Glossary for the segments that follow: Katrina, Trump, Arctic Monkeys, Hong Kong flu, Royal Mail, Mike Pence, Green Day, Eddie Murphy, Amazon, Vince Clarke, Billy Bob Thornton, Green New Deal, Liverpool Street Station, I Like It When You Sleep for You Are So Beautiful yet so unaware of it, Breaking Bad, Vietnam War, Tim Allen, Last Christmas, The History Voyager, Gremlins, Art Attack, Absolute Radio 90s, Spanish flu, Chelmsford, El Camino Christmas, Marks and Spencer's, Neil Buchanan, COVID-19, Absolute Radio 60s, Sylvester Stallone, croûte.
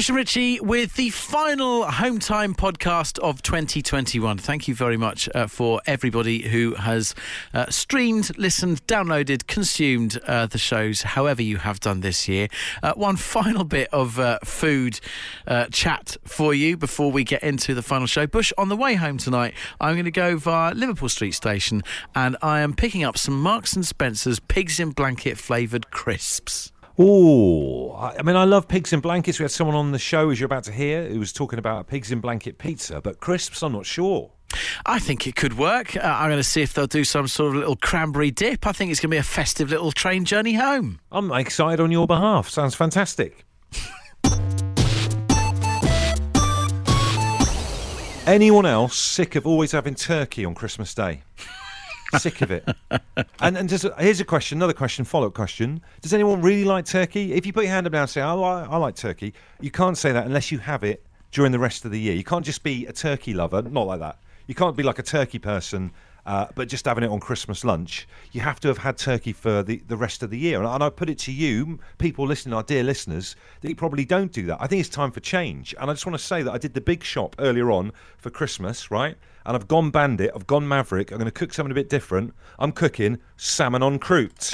Bush and Richie with the final Hometime podcast of 2021. Thank you very much for everybody who has streamed, listened, downloaded, consumed the shows, however you have done this year. One final bit of food chat for you before we get into the final show. Bush, on the way home tonight, I'm going to go via Liverpool Street Station and I am picking up some Marks and Spencer's pigs in blanket flavoured crisps. Oh, I mean, I love pigs in blankets. We had someone on the show, as you're about to hear, who was talking about a pigs in blanket pizza, but crisps, I'm not sure. I think it could work. I'm going to see if they'll do some sort of little cranberry dip. I think it's going to be a festive little train journey home. I'm excited on your behalf. Sounds fantastic. Anyone else sick of always having turkey on Christmas Day? Sick of it. And just, here's a question, another question, follow-up question. Does anyone really like turkey? If you put your hand up now and say, oh, I like turkey, you can't say that unless you have it during the rest of the year. You can't just be a turkey lover, not like that. You can't be like a turkey person, but just having it on Christmas lunch. You have to have had turkey for the rest of the year. And I put it to you, people listening, our dear listeners, that you probably don't do that. I think it's time for change. And I just want to say that I did the big shop earlier on for Christmas, right? And I've gone bandit, I've gone maverick, I'm going to cook something a bit different. I'm cooking salmon on croûte.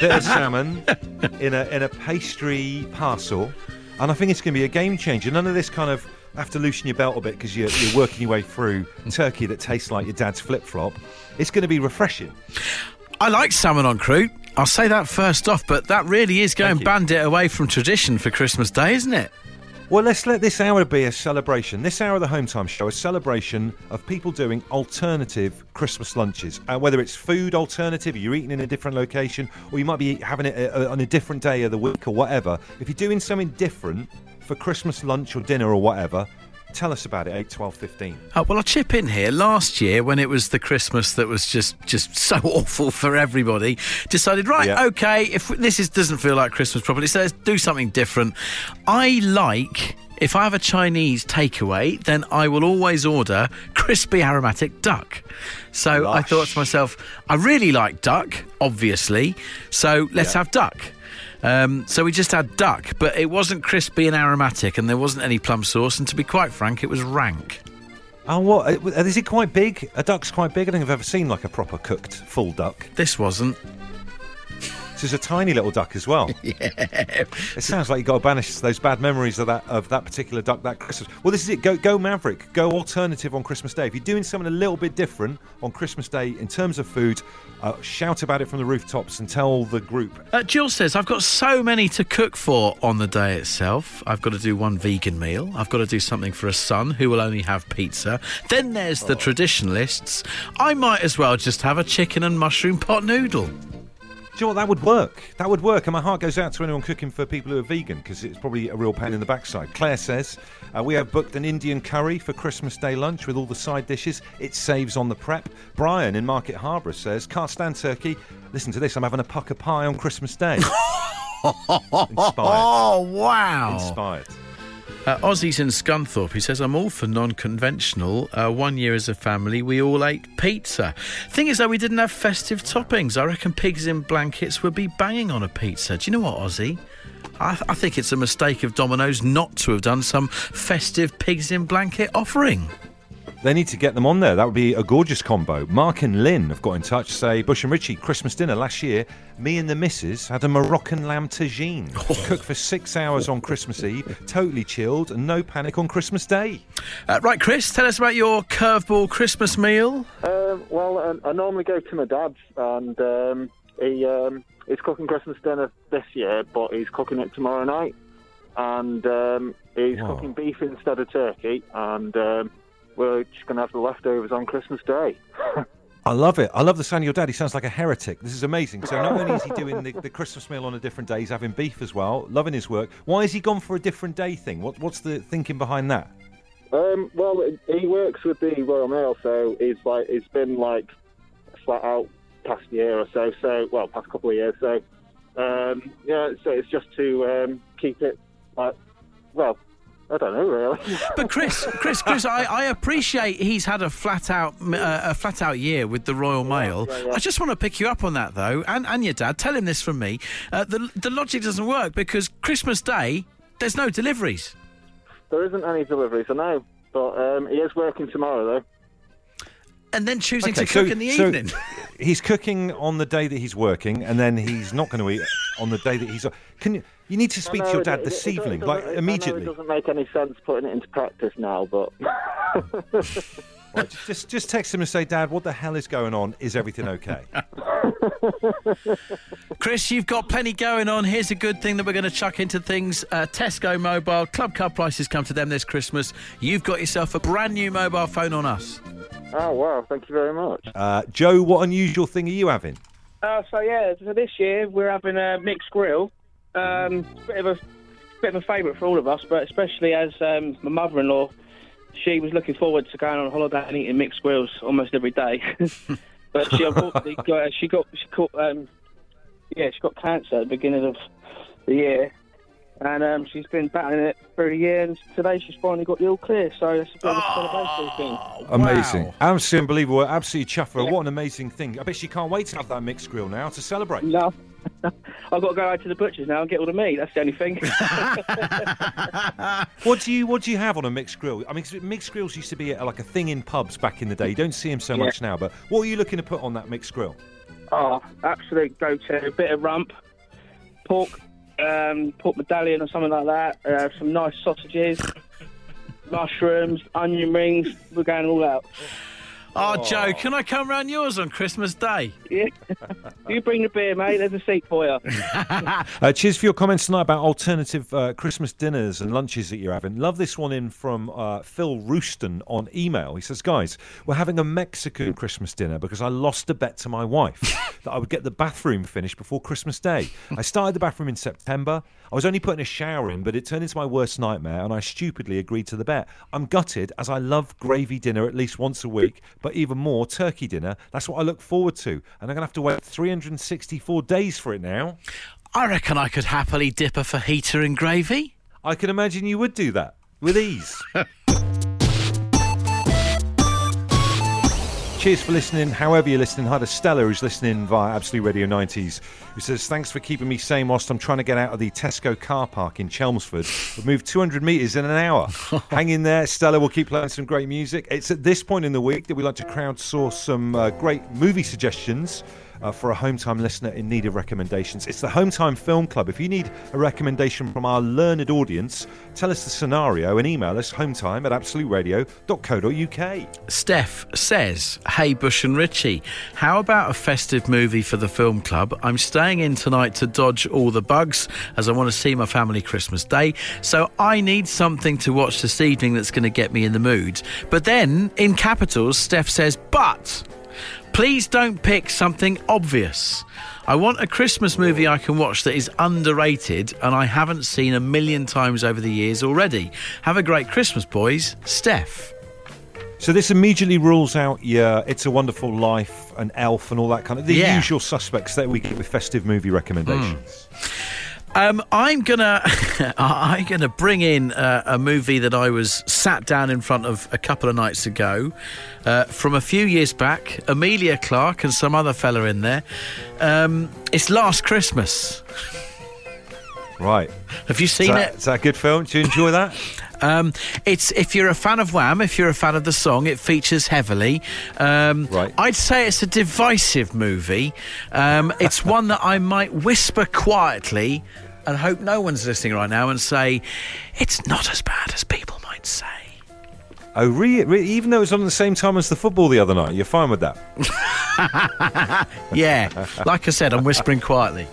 Bit of salmon in a pastry parcel. And I think it's going to be a game changer. None of this kind of have to loosen your belt a bit because you're working your way through turkey that tastes like your dad's flip-flop. It's going to be refreshing. I like salmon on croûte. I'll say that first off, but that really is going bandit away from tradition for Christmas Day, isn't it? Well, let's let this hour be a celebration. This hour of the Hometime Show, a celebration of people doing alternative Christmas lunches. Whether it's food alternative, or you're eating in a different location, or you might be having it on a different day of the week or whatever. If you're doing something different for Christmas lunch or dinner or whatever, tell us about it, 8, 12, 15. Well, I'll chip in here. Last year, when it was the Christmas that was just so awful for everybody, decided, right, OK, if this doesn't feel like Christmas properly, so let's do something different. I like, if I have a Chinese takeaway, then I will always order crispy aromatic duck. So I thought to myself, I really like duck, obviously, so let's have duck. So we just had duck, but it wasn't crispy and aromatic, and there wasn't any plum sauce, and to be quite frank, it was rank. Oh, what? Is it quite big? A duck's quite big. I don't think I've ever seen like a proper cooked full duck. This wasn't. This is a tiny little duck as well. Yeah. It sounds like you've got to banish those bad memories of that particular duck that Christmas. Well, this is it. Go maverick. Go alternative on Christmas Day. If you're doing something a little bit different on Christmas Day in terms of food, shout about it from the rooftops and tell the group. Jill says, I've got so many to cook for on the day itself. I've got to do one vegan meal. I've got to do something for a son who will only have pizza. Then there's the traditionalists. I might as well just have a chicken and mushroom pot noodle. Do you know what? That would work. That would work. And my heart goes out to anyone cooking for people who are vegan because it's probably a real pain in the backside. Claire says, we have booked an Indian curry for Christmas Day lunch with all the side dishes. It saves on the prep. Brian in Market Harbour says, can't stand turkey. Listen to this. I'm having a pucker pie on Christmas Day. Inspired. Oh, wow. Inspired. Ozzy's in Scunthorpe. He says, I'm all for non-conventional. 1 year as a family, we all ate pizza. Thing is, though, we didn't have festive toppings. I reckon pigs in blankets would be banging on a pizza. Do you know what, Ozzy? I think it's a mistake of Domino's not to have done some festive pigs in blanket offering. They need to get them on there. That would be a gorgeous combo. Mark and Lynn have got in touch, say, Bush and Richie, Christmas dinner last year, me and the missus had a Moroccan lamb tagine. Cooked for 6 hours on Christmas Eve, totally chilled, and no panic on Christmas Day. Right, Chris, tell us about your curveball Christmas meal. Well, I normally go to my dad's, and he's cooking Christmas dinner this year, but he's cooking it tomorrow night. And he's cooking beef instead of turkey, and... we're just going to have the leftovers on Christmas Day. I love it. I love the sound of your dad. He sounds like a heretic. This is amazing. So not only is he doing the Christmas meal on a different day, he's having beef as well, loving his work. Why has he gone for a different day thing? What's the thinking behind that? Well, he works with the Royal Mail, so he's been like flat out past year or so. Past couple of years. So so it's just to keep it like I don't know, really. But Chris, I appreciate he's had a flat out year with the Royal Mail. Yeah. I just want to pick you up on that, though, and your dad. Tell him this from me. The logic doesn't work because Christmas Day, there's no deliveries. There isn't any deliveries, I know. But he is working tomorrow, though. And then choosing to cook in the evening. He's cooking on the day that he's working, and then he's not going to eat on the day that he's... You need to speak to your dad this evening, immediately. It doesn't make any sense putting it into practice now, but... Right, just text him and say, Dad, what the hell is going on? Is everything okay? Chris, you've got plenty going on. Here's a good thing that we're going to chuck into things. Tesco Mobile, Club Card prices come to them this Christmas. You've got yourself a brand new mobile phone on us. Oh, wow, thank you very much. Joe, what unusual thing are you having? So this year we're having a mixed grill. It's a bit of a favourite for all of us, but especially as my mother-in-law, she was looking forward to going on holiday and eating mixed grills almost every day. But she unfortunately got cancer at the beginning of the year, and she's been battling it for a year, and today she's finally got the all clear, so it's a bit of a celebration thing. Amazing. Wow. Absolutely unbelievable. Absolutely chuffer. Yeah. What an amazing thing. I bet she can't wait to have that mixed grill now to celebrate. No. I've got to go out to the butcher's now and get all the meat. That's the only thing. What do you have on a mixed grill? I mean, mixed grills used to be like a thing in pubs back in the day. You don't see them so much now. But what are you looking to put on that mixed grill? Oh, absolute go-to. A bit of rump, pork medallion or something like that. Some nice sausages, mushrooms, onion rings. We're going all out. Oh, Joe, can I come round yours on Christmas Day? Yeah. You bring the beer, mate. There's a seat for you. Cheers for your comments tonight about alternative Christmas dinners and lunches that you're having. Love this one in from Phil Rooston on email. He says, guys, we're having a Mexican Christmas dinner because I lost a bet to my wife that I would get the bathroom finished before Christmas Day. I started the bathroom in September. I was only putting a shower in, but it turned into my worst nightmare, and I stupidly agreed to the bet. I'm gutted as I love gravy dinner at least once a week, but even more, turkey dinner. That's what I look forward to. And I'm going to have to wait 364 days for it now. I reckon I could happily dip a fajita in gravy. I can imagine you would do that with ease. Cheers for listening, however you're listening. Hi to Stella, who's listening via Absolute Radio 90s, who says, thanks for keeping me sane whilst I'm trying to get out of the Tesco car park in Chelmsford. We've moved 200 metres in an hour. Hang in there, Stella. We'll keep playing some great music. It's at this point in the week that we like to crowdsource some great movie suggestions for a Hometime listener in need of recommendations. It's the Hometime Film Club. If you need a recommendation from our learned audience, tell us the scenario and email us hometime@absoluteradio.co.uk. Steph says, hey, Bush and Richie, how about a festive movie for the film club? I'm staying in tonight to dodge all the bugs as I want to see my family Christmas Day, so I need something to watch this evening that's going to get me in the mood. But then, in capitals, Steph says, but... please don't pick something obvious. I want a Christmas movie I can watch that is underrated and I haven't seen a million times over the years already. Have a great Christmas, boys. Steph. So this immediately rules out It's a Wonderful Life and Elf and all that kind of... The usual suspects that we get with festive movie recommendations. I'm gonna bring in a movie that I was sat down in front of a couple of nights ago, from a few years back. Emilia Clarke and some other fella in there. It's Last Christmas. Right. Have you seen it? Is that a good film? Do you enjoy that? It's if you're a fan of Wham, if you're a fan of the song, it features heavily. Right. I'd say it's a divisive movie. It's one that I might whisper quietly and hope no one's listening right now and say, it's not as bad as people might say. Oh, really? Even though it was on the same time as the football the other night, you're fine with that? Yeah. Like I said, I'm whispering quietly.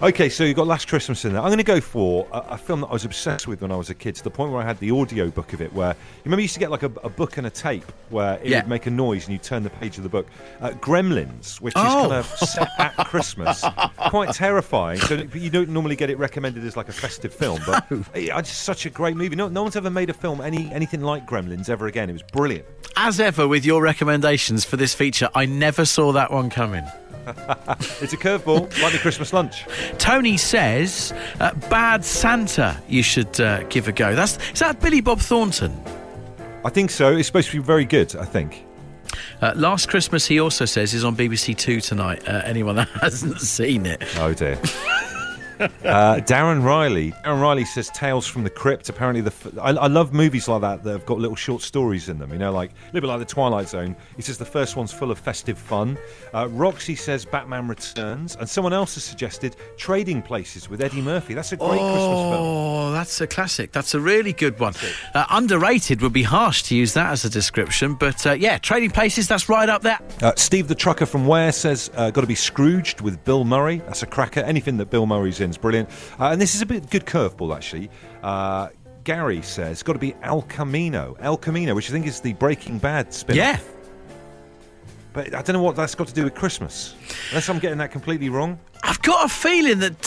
Okay, so you've got Last Christmas in there. I'm going to go for a film that I was obsessed with when I was a kid, to the point where I had the audio book of it, where... You remember you used to get like a book and a tape where it would make a noise and you turn the page of the book? Gremlins, which is kind of set at Christmas. Quite terrifying. So you don't normally get it recommended as like a festive film, but it's such a great movie. No one's ever made a film anything like Gremlins ever again. It was brilliant. As ever with your recommendations for this feature, I never saw that one coming. It's a curveball, like the Christmas lunch. Tony says, Bad Santa, you should give a go. Is that Billy Bob Thornton? I think so. It's supposed to be very good, I think. Last Christmas, he also says, is on BBC Two tonight. Anyone that hasn't seen it. Oh, dear. Darren Riley says Tales from the Crypt. Apparently I love movies like that have got little short stories in them, you know, like a little bit like The Twilight Zone. He says the first one's full of festive fun. Roxy says Batman Returns, and someone else has suggested Trading Places with Eddie Murphy. That's a great Christmas film. Oh, that's a classic. That's a really good one. Underrated would be harsh to use that as a description, but yeah, Trading Places, that's right up there. Steve the Trucker from Ware says got to be Scrooged with Bill Murray. That's a cracker. Anything that Bill Murray's in is brilliant. And this is a good curveball, actually. Gary says, got to be El Camino, which I think is the Breaking Bad spin-off. Yeah. But I don't know what that's got to do with Christmas. Unless I'm getting that completely wrong. I've got a feeling that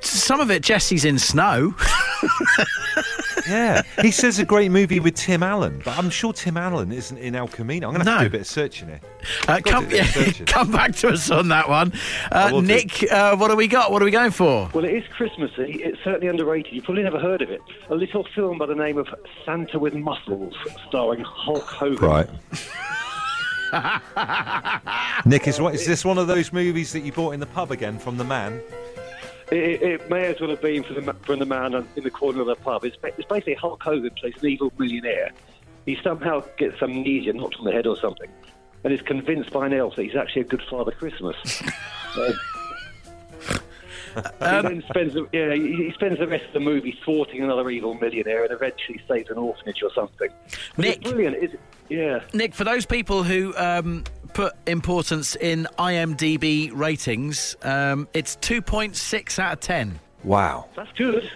some of it Jesse's in snow. Yeah. He says a great movie with Tim Allen, but I'm sure Tim Allen isn't in El Camino. I'm going to have to do a bit of searching here. Come back to us on that one. Nick, what have we got? What are we going for? Well, it is Christmassy. It's certainly underrated. You've probably never heard of it. A little film by the name of Santa with Muscles, starring Hulk Hogan. Right. Nick, is this one of those movies that you bought in the pub again from the man? It may as well have been from the man in the corner of the pub. It's basically Hulk Hogan plays an evil millionaire. He somehow gets amnesia, knocked on the head or something, and is convinced by an elf that he's actually a good Father Christmas. He spends the rest of the movie thwarting another evil millionaire and eventually saves an orphanage or something. But Nick, it's brilliant, isn't it? Yeah. Nick, for those people who put importance in IMDb ratings, it's 2.6 out of 10. Wow. That's good.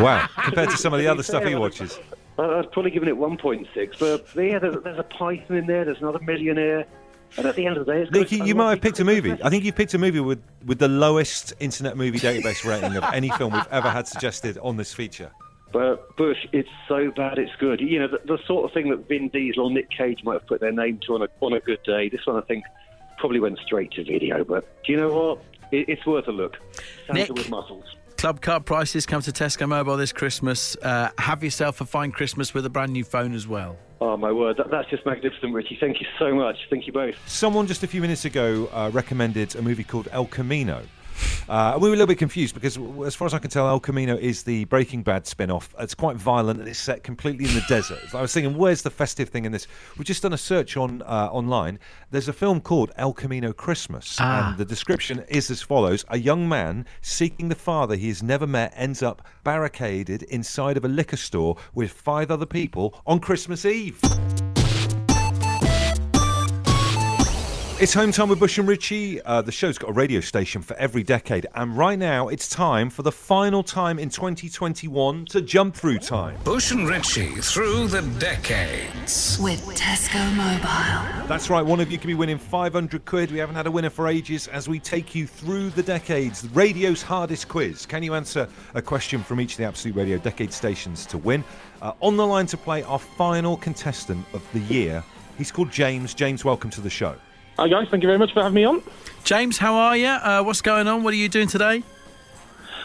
Wow, compared to some of the other stuff he watches. I'd probably given it 1.6, but yeah, there's a python in there, there's another millionaire. And at the end of the day, it's Nick, you might have picked a movie. I think you've picked a movie with the lowest Internet Movie Database rating of any film we've ever had suggested on this feature. But Bush, it's so bad it's good. You know, the sort of thing that Vin Diesel or Nick Cage might have put their name to on a good day. This one, I think, probably went straight to video. But do you know what? It's worth a look. Santa Nick, with Muscles. Club card prices come to Tesco Mobile this Christmas. Have yourself a fine Christmas with a brand new phone as well. Oh, my word. That's just magnificent, Richie. Thank you so much. Thank you both. Someone just a few minutes ago recommended a movie called El Camino. We were a little bit confused because, as far as I can tell, El Camino is the Breaking Bad spin-off. It's quite violent and it's set completely in the desert. I was thinking, where's the festive thing in this? We've just done a search online. There's a film called El Camino Christmas, and the description is as follows. A young man seeking the father he has never met ends up barricaded inside of a liquor store with 5 other people on Christmas Eve. It's Hometime with Bush and Richie. The show's got a radio station for every decade. And right now, it's time for the final time in 2021 to jump through time. Bush and Richie through the decades. With Tesco Mobile. That's right. One of you could be winning £500. We haven't had a winner for ages as we take you through the decades. Radio's hardest quiz. Can you answer a question from each of the Absolute Radio decade stations to win? On the line to play our final contestant of the year. He's called James. James, welcome to the show. Hi guys, thank you very much for having me on. James, how are you? What's going on? What are you doing today?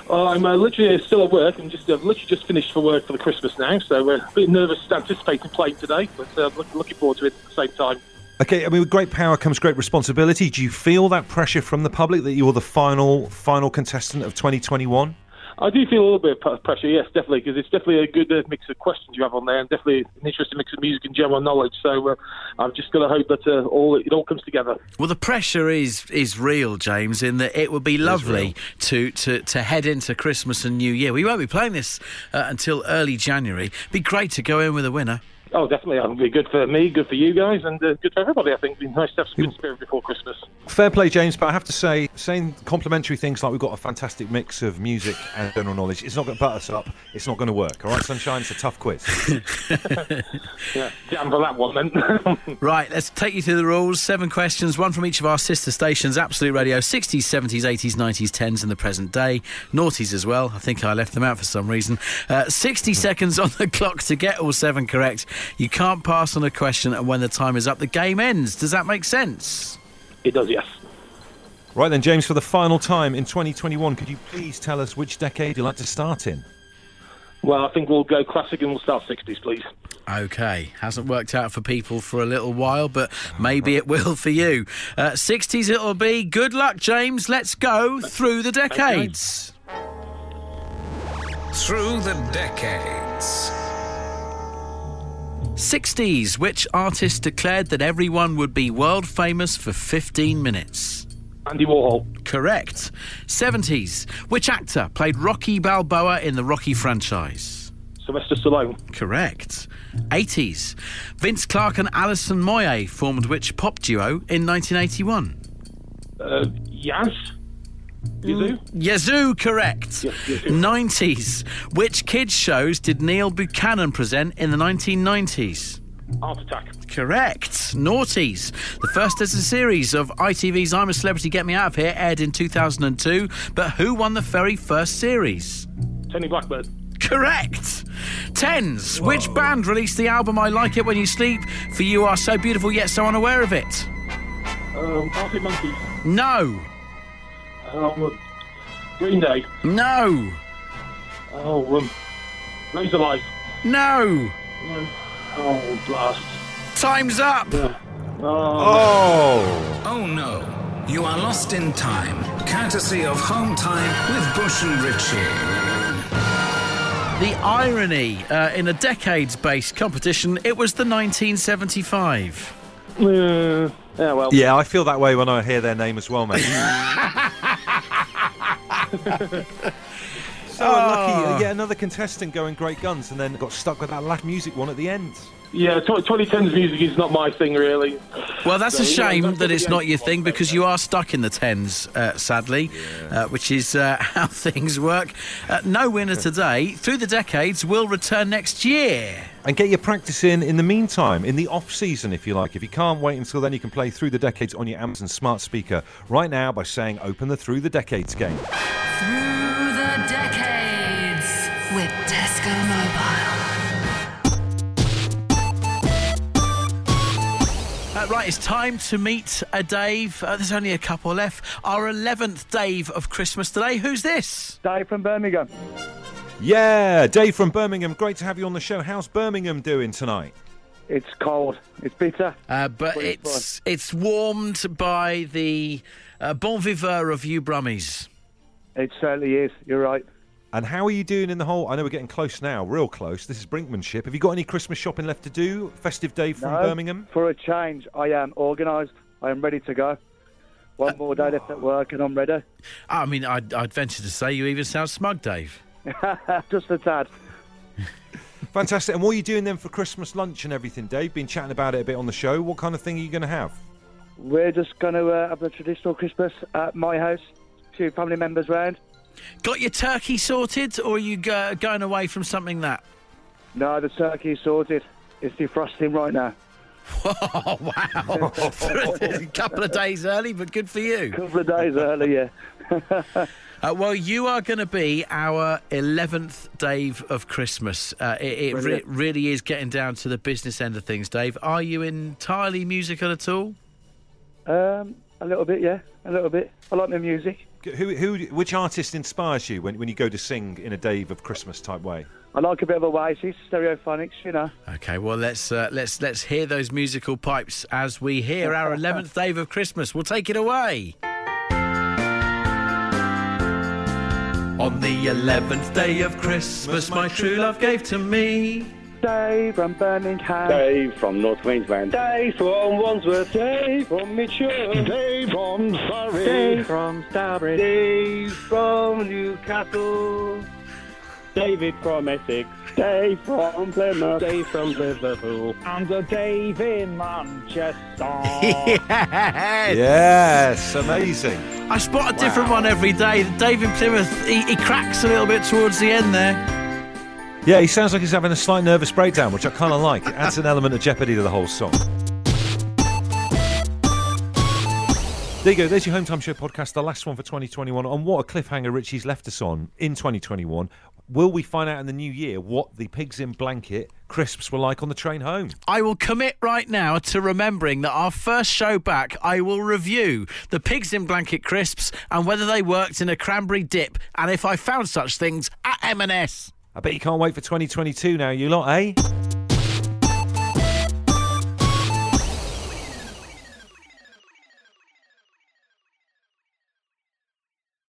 I'm literally still at work. I've literally just finished for work for the Christmas now, so we're a bit nervous anticipating playing today, but looking forward to it at the same time. Okay, I mean, with great power comes great responsibility. Do you feel that pressure from the public that you're the final contestant of 2021? I do feel a little bit of pressure, yes, definitely, because it's definitely a good mix of questions you have on there, and definitely an interesting mix of music and general knowledge. So I'm just going to hope that it all comes together. Well, the pressure is real, James, in that it would be lovely to head into Christmas and New Year. We won't be playing this until early January. It'd be great to go in with a winner. Oh, definitely. It'll be good for me, good for you guys, and good for everybody, I think. It'd be nice to have some good spirit before Christmas. Fair play, James, but I have to say, saying complimentary things like we've got a fantastic mix of music and general knowledge, it's not going to butt us up. It's not going to work. All right, Sunshine, it's a tough quiz. Yeah, damn for that one, then. Right, let's take you through the rules. 7 questions, one from each of our sister stations, Absolute Radio, 60s, 70s, 80s, 90s, 10s, and the present day. Noughties as well. I think I left them out for some reason. 60 seconds on the clock to get all 7 correct. You can't pass on a question, and when the time is up, the game ends. Does that make sense? It does, yes. Right then, James, for the final time in 2021, could you please tell us which decade you'd like to start in? Well, I think we'll go classic and we'll start 60s, please. OK. Hasn't worked out for people for a little while, but maybe it will for you. 60s it'll be. Good luck, James. Let's go through the decades. Through the decades. 60s. Which artist declared that everyone would be world famous for 15 minutes? Andy Warhol. Correct. 70s. Which actor played Rocky Balboa in the Rocky franchise? Sylvester Stallone. Correct. 80s. Vince Clarke and Alison Moyet formed which pop duo in 1981? Yazoo, correct. Yes. 90s. Which kids shows did Neil Buchanan present in the 1990s? Art Attack. Correct. Noughties. The first as a series of ITV's I'm a Celebrity Get Me Out of Here aired in 2002, but who won the very first series? Tony Blackbird. Correct. 10s. Whoa. Which band released the album I Like It When You Sleep for You Are So Beautiful Yet So Unaware of It? Arctic Monkeys. No. Green Day. No. Razorlight. No. Oh, blast. Time's up! Yeah. Oh, no. You are lost in time. Courtesy of Hometime with Bush and Ritchie. The irony in a decades-based competition, it was the 1975. Yeah, well. Yeah, I feel that way when I hear their name as well, mate. So unlucky, yet another contestant going great guns and then got stuck with that last music one at the end. Yeah, 2010's music is not my thing, really. Well, that's a shame that it's not your thing, because you are stuck in the 10s, sadly, which is how things work. No winner today. Through the Decades will return next year. And get your practice in the meantime, in the off-season, if you like. If you can't wait until then, you can play Through the Decades on your Amazon smart speaker right now by saying, open the Through the Decades game. Through the Decades with Tesco Mobile. Right, it's time to meet a Dave. There's only a couple left. Our 11th Dave of Christmas today. Who's this? Dave from Birmingham. Yeah, Dave from Birmingham. Great to have you on the show. How's Birmingham doing tonight? It's cold. It's bitter. But it's warmed by the bon vivant of you Brummies. It certainly is. You're right. And how are you doing in the whole... I know we're getting close now, real close. This is brinkmanship. Have you got any Christmas shopping left to do? Festive day from Birmingham? For a change, I am organised. I am ready to go. One more day left at work and I'm ready. I mean, I'd venture to say you even sound smug, Dave. Just a tad. Fantastic. And what are you doing then for Christmas lunch and everything, Dave? Been chatting about it a bit on the show. What kind of thing are you going to have? We're just going to have the traditional Christmas at my house. Two family members round. Got your turkey sorted, or are you going away from something that? No, the turkey is sorted. It's defrosting right now. Oh, wow. A couple of days early, but good for you. A couple of days early, yeah. Well, you are going to be our 11th Dave of Christmas. It really is getting down to the business end of things, Dave. Are you entirely musical at all? A little bit, yeah. A little bit. I like my music. Which artist inspires you when you go to sing in a Dave of Christmas type way? I like a bit of Oasis, Stereophonics, you know. OK, well, let's hear those musical pipes as we hear our 11th Dave of Christmas. We'll take it away. On the 11th day of Christmas, my true love gave to me. Dave from Birmingham. Dave from North Queensland. Dave from Wandsworth. Dave from Mitchell. Dave from Surrey. Dave from Starbridge. Dave from Newcastle. David from Essex. Dave from Plymouth. Dave from Liverpool. And a Dave in Manchester. Yes, amazing. I spot a different one every day. Dave in Plymouth, he cracks a little bit towards the end there. Yeah, he sounds like he's having a slight nervous breakdown, which I kind of like. It adds an element of jeopardy to the whole song. There you go. There's your Hometime Show podcast, the last one for 2021. And what a cliffhanger Richie's left us on in 2021. Will we find out in the new year what the pigs in blanket crisps were like on the train home? I will commit right now to remembering that our first show back, I will review the pigs in blanket crisps and whether they worked in a cranberry dip and if I found such things at M&S. I bet you can't wait for 2022 now, you lot, eh?